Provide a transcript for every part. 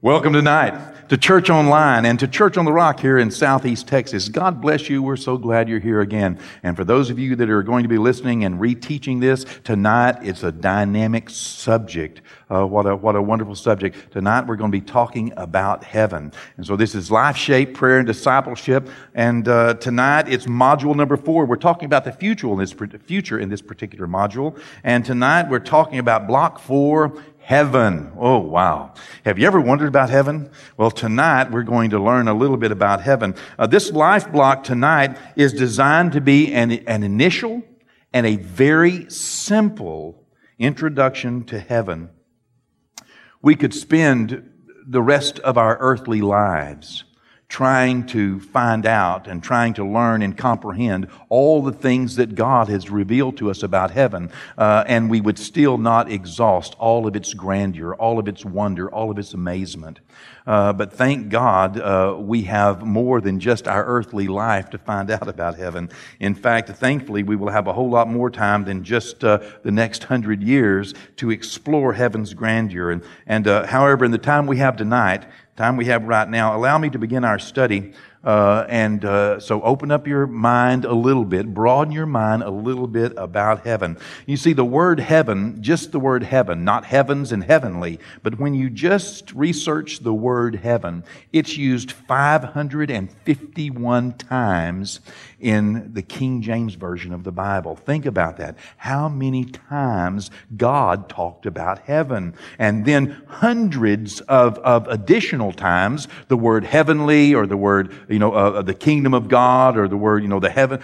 Welcome tonight to Church Online and to Church on the Rock here in Southeast Texas. God bless you. We're so glad you're here again. And for those of you that are going to be listening and reteaching this, tonight it's a dynamic subject. What a wonderful subject. Tonight we're going to be talking about heaven. And so this is Life Shape, Prayer, and Discipleship. And tonight it's module number 4. We're talking about the future in this particular module. And tonight we're talking about block 4, heaven. Oh, wow. Have you ever wondered about heaven? Well, tonight we're going to learn a little bit about heaven. This life block tonight is designed to be an initial and a very simple introduction to heaven. We could spend the rest of our earthly lives trying to find out and trying to learn and comprehend all the things that God has revealed to us about heaven, and we would still not exhaust all of its grandeur, all of its wonder, all of its amazement. But thank God we have more than just our earthly life to find out about heaven. In fact, thankfully, we will have a whole lot more time than just the next 100 years to explore heaven's grandeur. And however, in the time we have right now, allow me to begin our study. So open up your mind a little bit, broaden your mind a little bit about heaven. You see, the word heaven, just the word heaven, not heavens and heavenly, but when you just research the word heaven, it's used 551 times in the King James Version of the Bible. Think about that. How many times God talked about heaven? And then hundreds of additional times, the word heavenly or the word the kingdom of God, or the word, the heaven,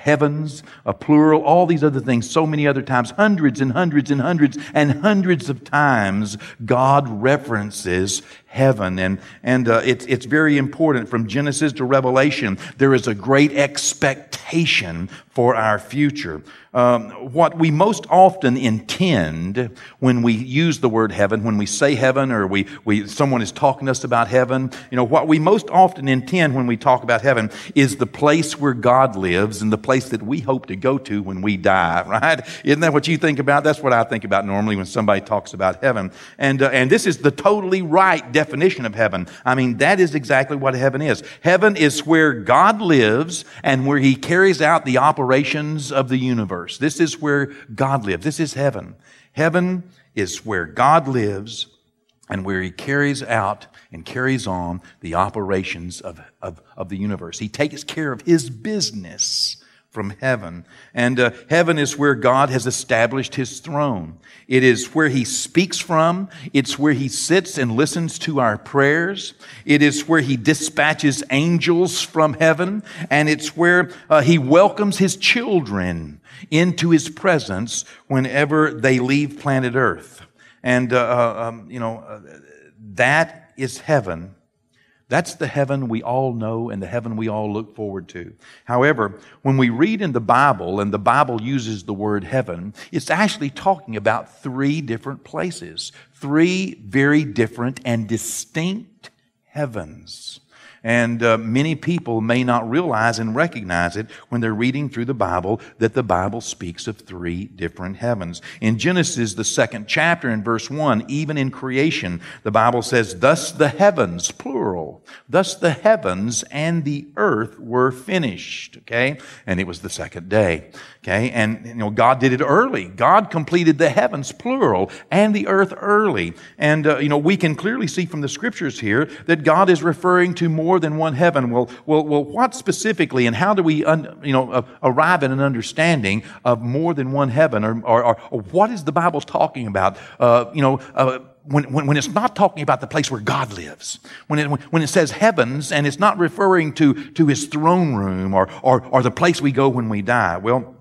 heavens, plural, all these other things, so many other times, hundreds and hundreds and hundreds and hundreds of times God references heaven. And it's very important. From Genesis to Revelation, there is a great expectation for our future. What we most often intend when we use the word heaven, when we say heaven, or someone is talking to us about heaven, what we most often intend when we talk about heaven is the place where God lives and the place that we hope to go to when we die, right? Isn't that what you think about? That's what I think about normally when somebody talks about heaven. And this is the totally right definition of heaven. I mean, that is exactly what heaven is. Heaven is where God lives and where He carries out the operations of the universe. This is where God lives. This is heaven. Heaven is where God lives and where He carries out and carries on the operations of the universe. He takes care of His business from heaven. And heaven is where God has established His throne. It is where He speaks from. It's where He sits and listens to our prayers. It is where He dispatches angels from heaven. And it's where He welcomes His children into His presence whenever they leave planet Earth. And that is heaven. That's the heaven we all know and the heaven we all look forward to. However, when we read in the Bible, and the Bible uses the word heaven, it's actually talking about 3 different places, 3 very different and distinct heavens. And many people may not realize and recognize it when they're reading through the Bible, that the Bible speaks of 3 different heavens. In Genesis, the 2nd chapter, in verse 1, even in creation, the Bible says, "Thus the heavens," plural, "thus the heavens and the earth were finished," okay? And it was the 2nd day, okay? And, God did it early. God completed the heavens, plural, and the earth early. And we can clearly see from the Scriptures here that God is referring to more than one heaven. Well, what specifically, and how do we arrive at an understanding of more than one heaven, or what is the Bible talking about? When it's not talking about the place where God lives, when it says heavens, and it's not referring to His throne room or the place we go when we die. Well,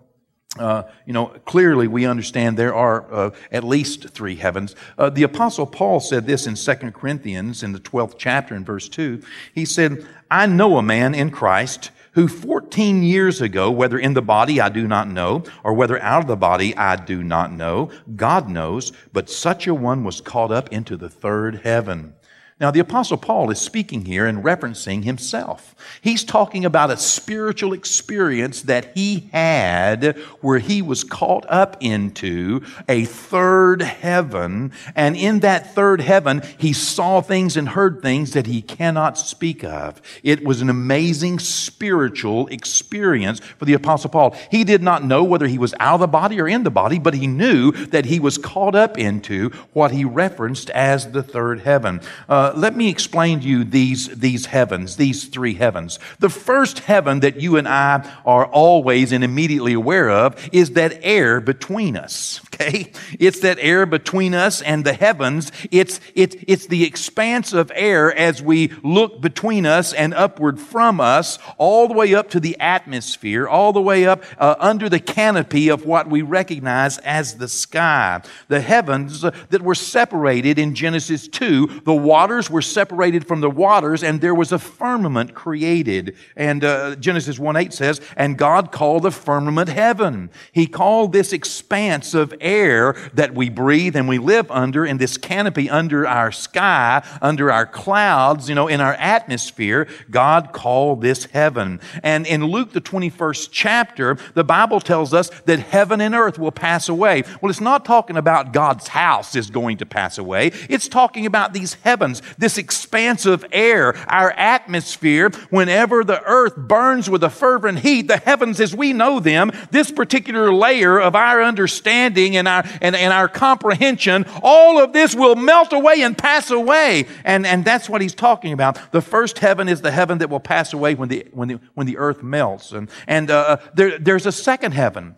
clearly we understand there are at least 3 heavens. The Apostle Paul said this in 2nd Corinthians in the 12th chapter in verse 2. He said, "I know a man in Christ who 14 years ago, whether in the body I do not know, or whether out of the body I do not know, God knows, but such a one was caught up into the 3rd heaven." Now, the Apostle Paul is speaking here and referencing himself. He's talking about a spiritual experience that he had where he was caught up into a third heaven, and in that third heaven, he saw things and heard things that he cannot speak of. It was an amazing spiritual experience for the Apostle Paul. He did not know whether he was out of the body or in the body, but he knew that he was caught up into what he referenced as the third heaven. Let me explain to you these heavens, these three heavens. The first heaven that you and I are always and immediately aware of is that air between us, okay? It's that air between us and the heavens. It's the expanse of air as we look between us and upward from us, all the way up to the atmosphere, all the way up under the canopy of what we recognize as the sky. The heavens that were separated in Genesis 2, the waters were separated from the waters, and there was a firmament created. And Genesis 1:8 says, and God called the firmament heaven. He called this expanse of air that we breathe and we live under, and this canopy under our sky, under our clouds, in our atmosphere, God called this heaven. And in Luke, the 21st chapter, the Bible tells us that heaven and earth will pass away. Well, it's not talking about God's house is going to pass away. It's talking about these heavens, this expanse of air, our atmosphere. Whenever the earth burns with a fervent heat, the heavens as we know them, this particular layer of our understanding and our comprehension, all of this will melt away and pass away. And that's what he's talking about. The first heaven is the heaven that will pass away when the earth melts. And there's a second heaven,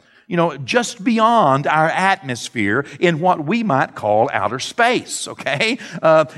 just beyond our atmosphere in what we might call outer space, okay?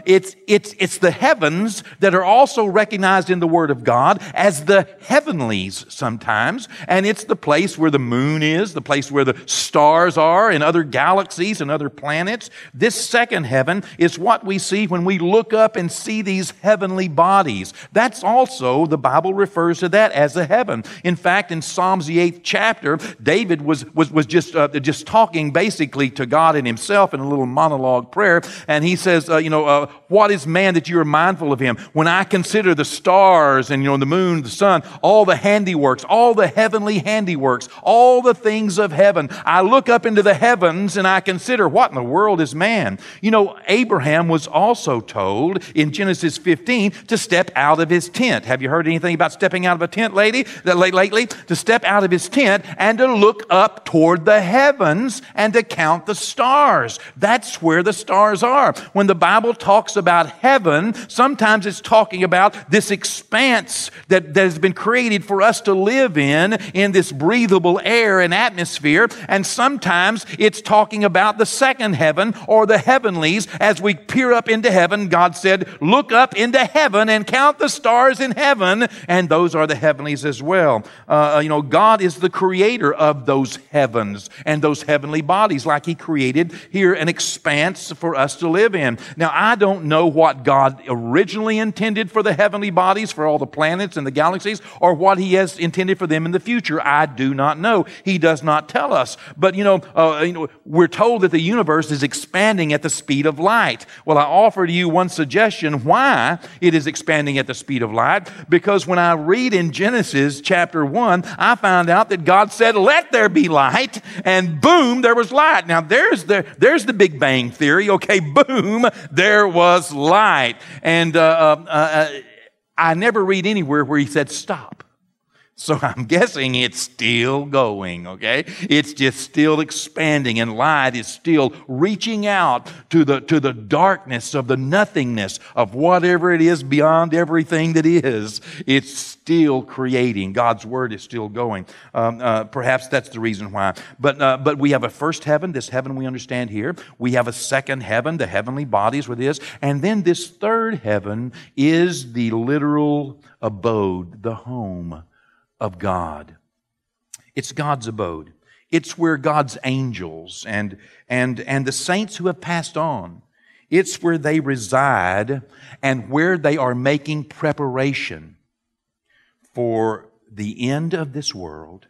It's the heavens that are also recognized in the Word of God as the heavenlies sometimes, and it's the place where the moon is, the place where the stars are and other galaxies and other planets. This second heaven is what we see when we look up and see these heavenly bodies. That's also, the Bible refers to that as a heaven. In fact, in Psalms the 8th chapter, David was just talking basically to God and himself in a little monologue prayer, and he says, what is man that you are mindful of him? When I consider the stars and the moon, the sun, all the handiworks, all the heavenly handiworks, all the things of heaven, I look up into the heavens and I consider what in the world is man? Abraham was also told in Genesis 15 to step out of his tent. Have you heard anything about stepping out of a tent lately? To step out of his tent and to look up toward the heavens and to count the stars. That's where the stars are. When the Bible talks about heaven, sometimes it's talking about this expanse that has been created for us to live in this breathable air and atmosphere, and sometimes it's talking about the second heaven or the heavenlies. As we peer up into heaven, God said, look up into heaven and count the stars in heaven, and those are the heavenlies as well. God is the creator of those heavens and those heavenly bodies, like he created here an expanse for us to live in. Now, I don't know what God originally intended for the heavenly bodies, for all the planets and the galaxies, or what he has intended for them in the future. I do not know. He does not tell us. But, we're told that the universe is expanding at the speed of light. Well, I offer to you one suggestion why it is expanding at the speed of light, because when I read in Genesis chapter 1, I found out that God said, let there be light, and boom, there was light. Now, there's the Big Bang Theory. Okay, boom, there was light. And I never read anywhere where he said stop. So I'm guessing it's still going, okay? It's just still expanding, and light is still reaching out to the darkness of the nothingness of whatever it is beyond everything that is. It's still creating. God's Word is still going. Perhaps that's the reason why. But we have a first heaven, this heaven we understand here. We have a second heaven, the heavenly bodies with this. And then this third heaven is the literal abode, the home of God. It's God's abode. It's where God's angels and the saints who have passed on, it's where they reside and where they are making preparation for the end of this world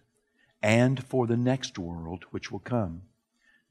and for the next world which will come.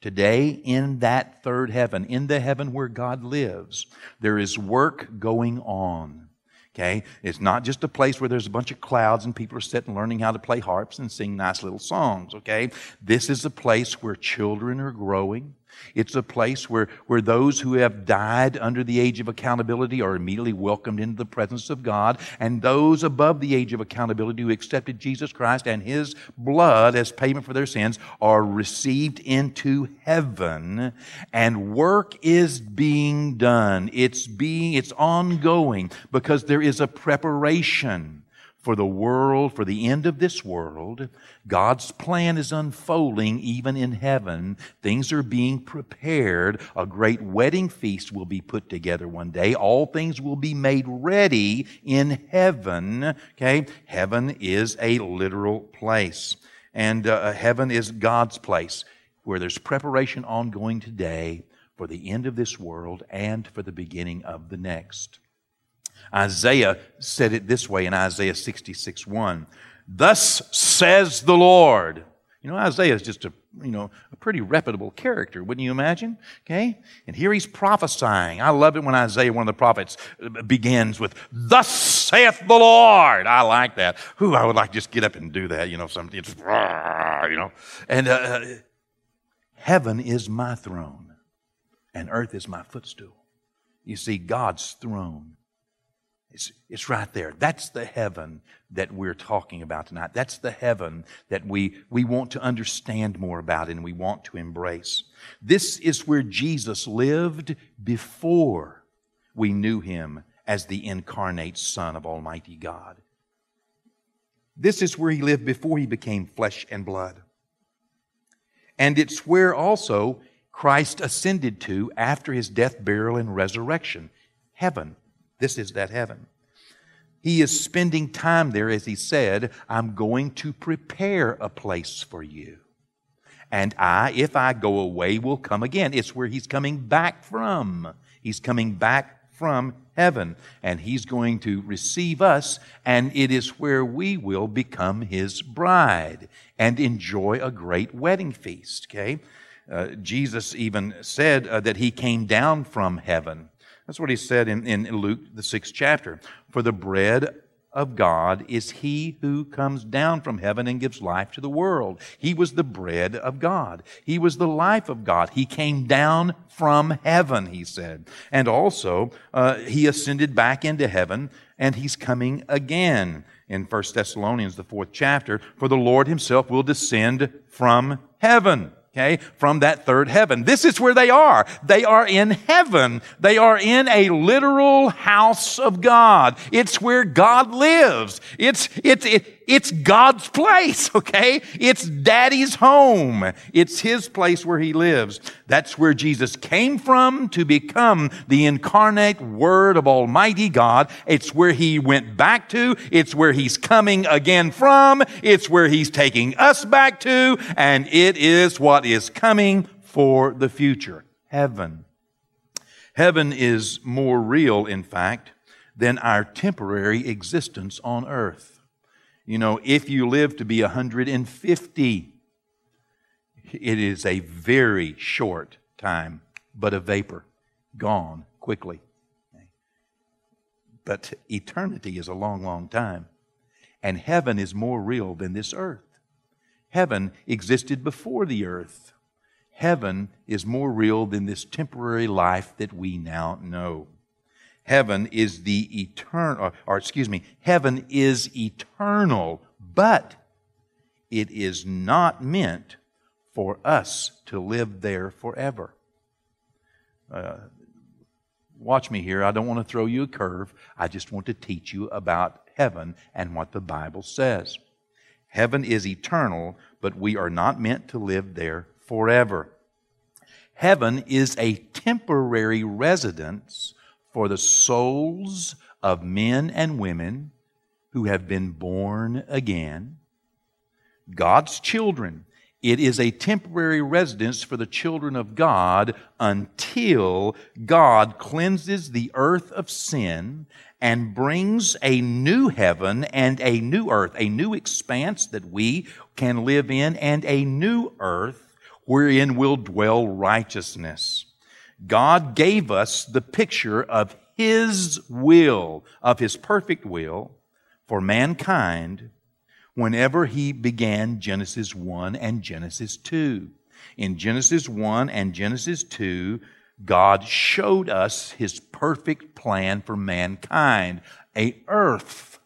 Today, in that third heaven, in the heaven where God lives, there is work going on. Okay? It's not just a place where there's a bunch of clouds and people are sitting learning how to play harps and sing nice little songs. Okay? This is a place where children are growing. It's a place where those who have died under the age of accountability are immediately welcomed into the presence of God, and those above the age of accountability who accepted Jesus Christ and His blood as payment for their sins are received into heaven, and work is being done. It's ongoing, because there is a preparation for the world, for the end of this world. God's plan is unfolding even in heaven. Things are being prepared. A great wedding feast will be put together one day. All things will be made ready in heaven. Okay? Heaven is a literal place. And heaven is God's place where there's preparation ongoing today for the end of this world and for the beginning of the next. Isaiah said it this way in Isaiah 66:1. Thus says the Lord. You know, Isaiah is just a pretty reputable character, wouldn't you imagine? Okay? And here he's prophesying. I love it when Isaiah, one of the prophets, begins with, Thus saith the Lord. I like that. Who I would like to just get up and do that, And heaven is my throne, and earth is my footstool. You see, God's throne. It's right there. That's the heaven that we're talking about tonight. That's the heaven that we want to understand more about and we want to embrace. This is where Jesus lived before we knew Him as the incarnate Son of Almighty God. This is where He lived before He became flesh and blood. And it's where also Christ ascended to after His death, burial, and resurrection. Heaven. This is that heaven. He is spending time there, as He said, I'm going to prepare a place for you. And I, if I go away, will come again. It's where He's coming back from. He's coming back from heaven. And He's going to receive us, and it is where we will become His bride and enjoy a great wedding feast. Okay? Jesus even said that He came down from heaven. That's what He said in Luke, the 6th chapter. For the bread of God is He who comes down from heaven and gives life to the world. He was the bread of God. He was the life of God. He came down from heaven, He said. And also, He ascended back into heaven, and He's coming again. In First Thessalonians, the 4th chapter, for the Lord Himself will descend from heaven. Okay, from that third heaven. This is where they are. They are in heaven. They are in a literal house of God. It's where God lives. It's God's place, okay? It's Daddy's home. It's His place where He lives. That's where Jesus came from to become the incarnate Word of Almighty God. It's where He went back to. It's where He's coming again from. It's where He's taking us back to. And it is what is coming for the future. Heaven. Heaven is more real, in fact, than our temporary existence on earth. You know, if you live to be 150, it is a very short time, but a vapor, gone quickly. But eternity is a long, long time. And heaven is more real than this earth. Heaven existed before the earth. Heaven is more real than this temporary life that we now know. Heaven is the eternal, heaven is eternal, but it is not meant for us to live there forever. Watch me here. I don't want to throw you a curve. I just want to teach you about heaven and what the Bible says. Heaven is eternal, but we are not meant to live there forever. Heaven is a temporary residence for the souls of men and women who have been born again, God's children. It is a temporary residence for the children of God until God cleanses the earth of sin and brings a new heaven and a new earth, a new expanse that we can live in, and a new earth wherein will dwell righteousness. God gave us the picture of His will, of His perfect will for mankind whenever He began Genesis 1 and Genesis 2. In Genesis 1 and Genesis 2, God showed us His perfect plan for mankind, an earth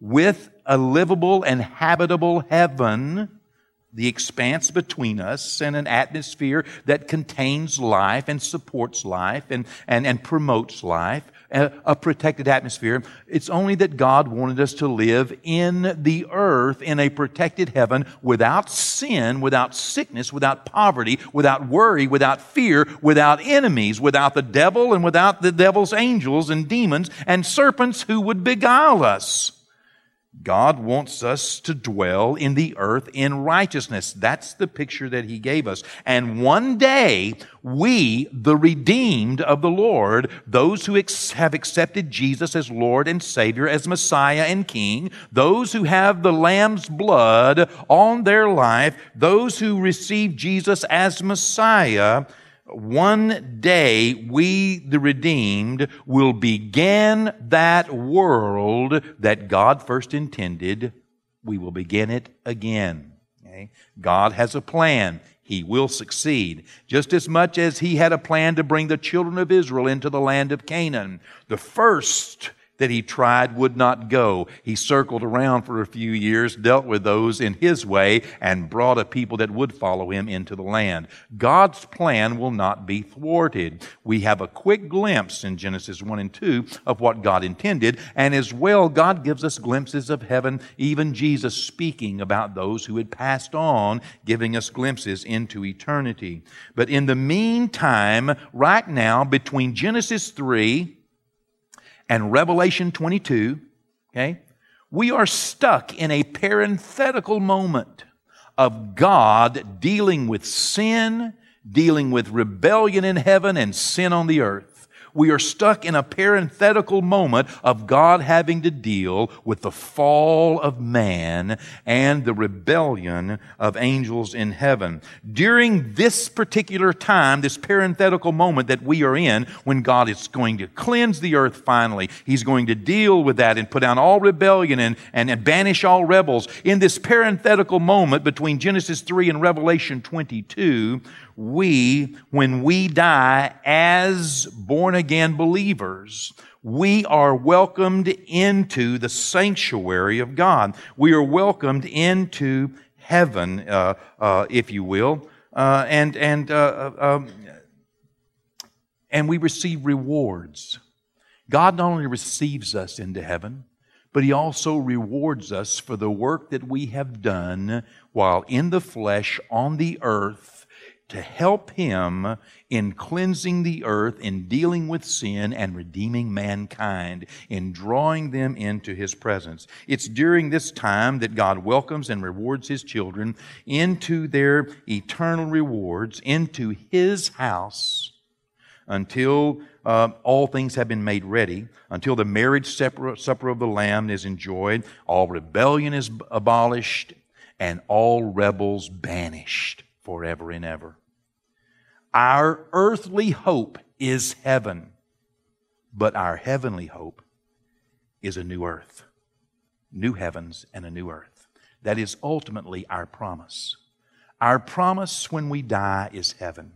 with a livable and habitable heaven, the expanse between us, and an atmosphere that contains life and supports life and promotes life, a protected atmosphere. It's only that God wanted us to live in the earth, in a protected heaven, without sin, without sickness, without poverty, without worry, without fear, without enemies, without the devil and without the devil's angels and demons and serpents who would beguile us. God wants us to dwell in the earth in righteousness. That's the picture that He gave us. And one day, we, the redeemed of the Lord, those who have accepted Jesus as Lord and Savior, as Messiah and King, those who have the Lamb's blood on their life, those who receive Jesus as Messiah, one day we, the redeemed, will begin that world that God first intended. We will begin it again. Okay? God has a plan. He will succeed. Just as much as He had a plan to bring the children of Israel into the land of Canaan, the first that He tried would not go. He circled around for a few years, dealt with those in His way, and brought a people that would follow Him into the land. God's plan will not be thwarted. We have a quick glimpse in Genesis 1 and 2 of what God intended, and as well, God gives us glimpses of heaven, even Jesus speaking about those who had passed on, giving us glimpses into eternity. But in the meantime, right now, between Genesis 3 and Revelation 22, okay, we are stuck in a parenthetical moment of God dealing with sin, dealing with rebellion in heaven and sin on the earth. We are stuck in a parenthetical moment of God having to deal with the fall of man and the rebellion of angels in heaven. During this particular time, this parenthetical moment that we are in, when God is going to cleanse the earth finally, He's going to deal with that and put down all rebellion and banish all rebels. In this parenthetical moment between Genesis 3 and Revelation 22, we, when we die as born-again believers, we are welcomed into the sanctuary of God. We are welcomed into heaven, if you will, and we receive rewards. God not only receives us into heaven, but He also rewards us for the work that we have done while in the flesh on the earth, to help Him in cleansing the earth, in dealing with sin and redeeming mankind, in drawing them into His presence. It's during this time that God welcomes and rewards His children into their eternal rewards, into His house, until all things have been made ready, until the marriage supper of the Lamb is enjoyed, all rebellion is abolished, and all rebels banished forever and ever. Our earthly hope is heaven, but our heavenly hope is a new earth, new heavens and a new earth. That is ultimately our promise. Our promise when we die is heaven.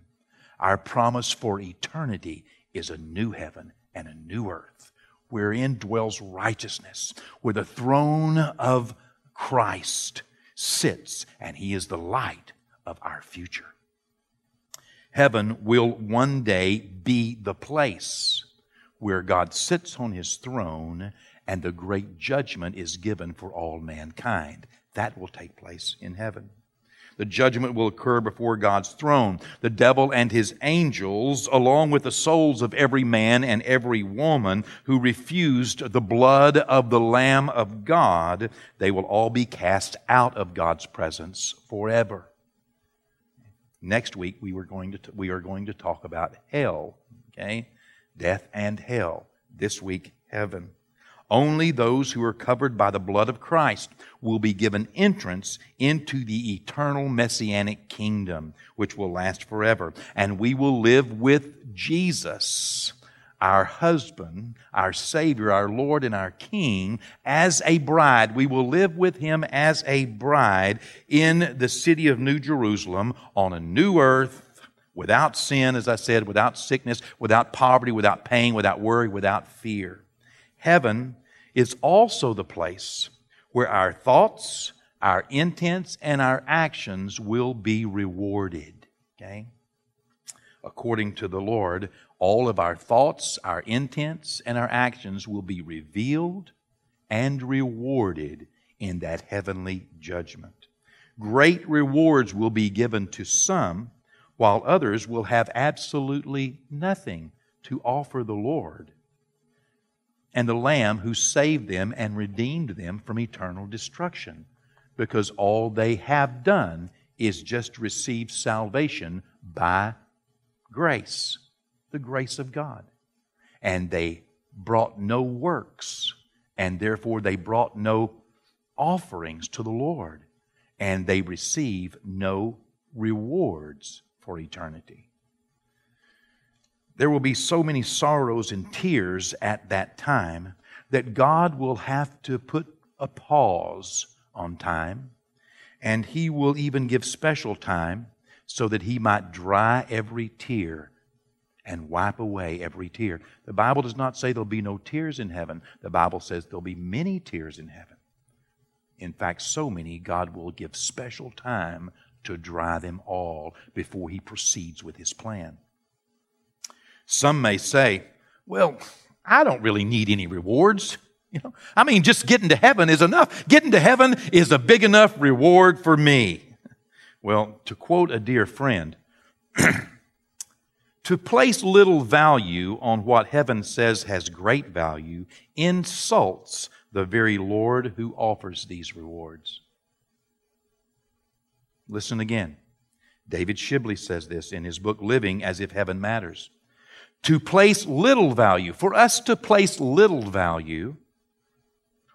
Our promise for eternity is a new heaven and a new earth, wherein dwells righteousness, where the throne of Christ sits, and He is the light of our future. Heaven will one day be the place where God sits on His throne and the great judgment is given for all mankind. That will take place in heaven. The judgment will occur before God's throne. The devil and his angels, along with the souls of every man and every woman who refused the blood of the Lamb of God, they will all be cast out of God's presence forever. Next week we are going to talk about hell, okay? Death and hell. This week, heaven. Only those who are covered by the blood of Christ will be given entrance into the eternal messianic kingdom, which will last forever. And we will live with Jesus, our husband, our Savior, our Lord, and our King, as a bride. We will live with Him as a bride in the city of New Jerusalem on a new earth, without sin, as I said, without sickness, without poverty, without pain, without worry, without fear. Heaven is also the place where our thoughts, our intents, and our actions will be rewarded. Okay? According to the Lord, all of our thoughts, our intents, and our actions will be revealed and rewarded in that heavenly judgment. Great rewards will be given to some, while others will have absolutely nothing to offer the Lord and the Lamb who saved them and redeemed them from eternal destruction, because all they have done is just receive salvation by grace, the grace of God. And they brought no works, and therefore they brought no offerings to the Lord, and they receive no rewards for eternity. There will be so many sorrows and tears at that time that God will have to put a pause on time, and He will even give special time so that He might dry every tear and wipe away every tear. The Bible does not say there'll be no tears in heaven. The Bible says there'll be many tears in heaven. In fact, so many, God will give special time to dry them all before He proceeds with His plan. Some may say, well, I don't really need any rewards. You know, I mean, just getting to heaven is enough. Getting to heaven is a big enough reward for me. Well, to quote a dear friend, to place little value on what heaven says has great value insults the very Lord who offers these rewards. Listen again. David Shibley says this in his book, Living as If Heaven Matters. To place little value, for us to place little value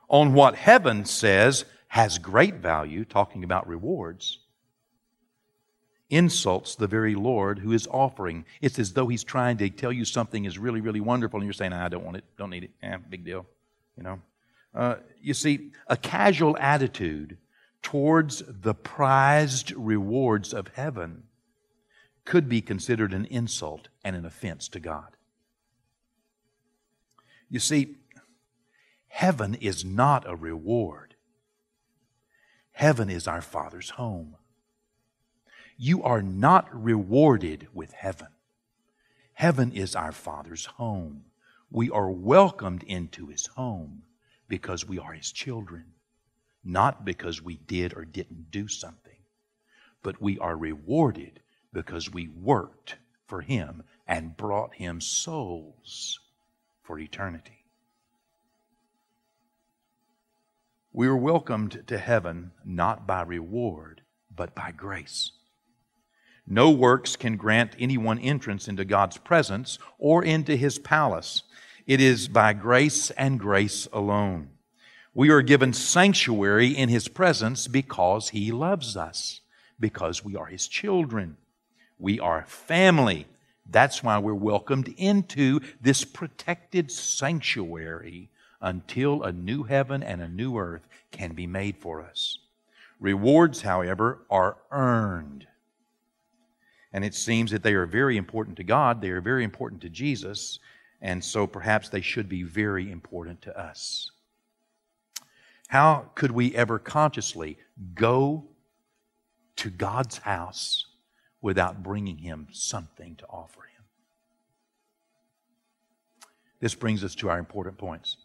on what heaven says has great value, talking about rewards, insults the very Lord who is offering. It's as though He's trying to tell you something is really, really wonderful, and you're saying, I don't want it, don't need it, big deal. You know, you see, a casual attitude towards the prized rewards of heaven could be considered an insult and an offense to God. You see, heaven is not a reward. Heaven is our Father's home. You are not rewarded with heaven. Heaven is our Father's home. We are welcomed into His home because we are His children, not because we did or didn't do something, but we are rewarded because we worked for Him and brought Him souls for eternity. We are welcomed to heaven not by reward, but by grace. No works can grant anyone entrance into God's presence or into His palace. It is by grace and grace alone. We are given sanctuary in His presence because He loves us, because we are His children. We are family. That's why we're welcomed into this protected sanctuary until a new heaven and a new earth can be made for us. Rewards, however, are earned. And it seems that they are very important to God, they are very important to Jesus, and so perhaps they should be very important to us. How could we ever consciously go to God's house without bringing Him something to offer Him? This brings us to our important points.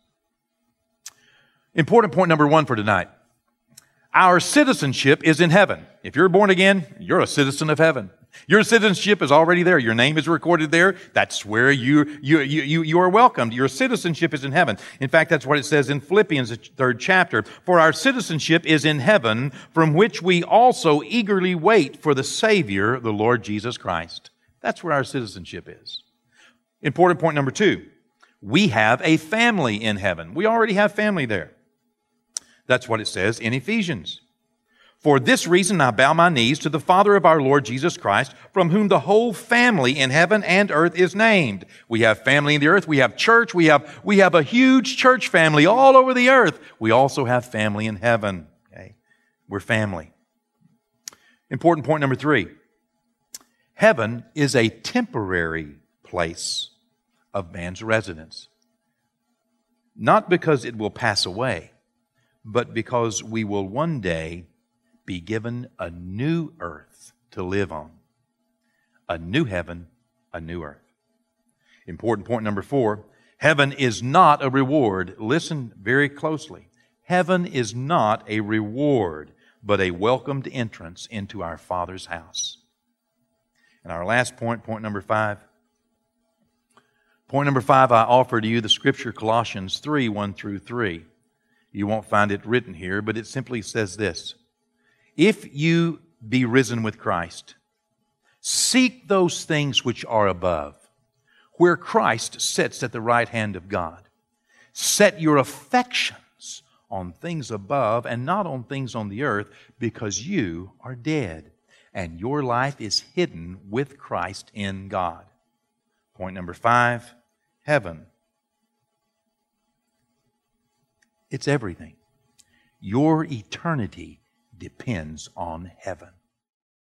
Important point number one for tonight. Our citizenship is in heaven. If you're born again, you're a citizen of heaven. Your citizenship is already there. Your name is recorded there. That's where you are welcomed. Your citizenship is in heaven. In fact, that's what it says in Philippians, the 3rd chapter. For our citizenship is in heaven, from which we also eagerly wait for the Savior, the Lord Jesus Christ. That's where our citizenship is. Important point number two. We have a family in heaven. We already have family there. That's what it says in Ephesians. For this reason I bow my knees to the Father of our Lord Jesus Christ, from whom the whole family in heaven and earth is named. We have family in the earth. We have church. We have a huge church family all over the earth. We also have family in heaven. Okay? We're family. Important point number 3. Heaven is a temporary place of man's residence. Not because it will pass away, but because we will one day be given a new earth to live on. A new heaven, a new earth. Important point number 4, heaven is not a reward. Listen very closely. Heaven is not a reward, but a welcomed entrance into our Father's house. And our last point, point number 5. Point number 5, I offer to you the scripture Colossians 3:1-3. You won't find it written here, but it simply says this. If you be risen with Christ, seek those things which are above, where Christ sits at the right hand of God. Set your affections on things above and not on things on the earth, because you are dead, and your life is hidden with Christ in God. Point number 5, heaven. It's everything. Your eternity depends on heaven.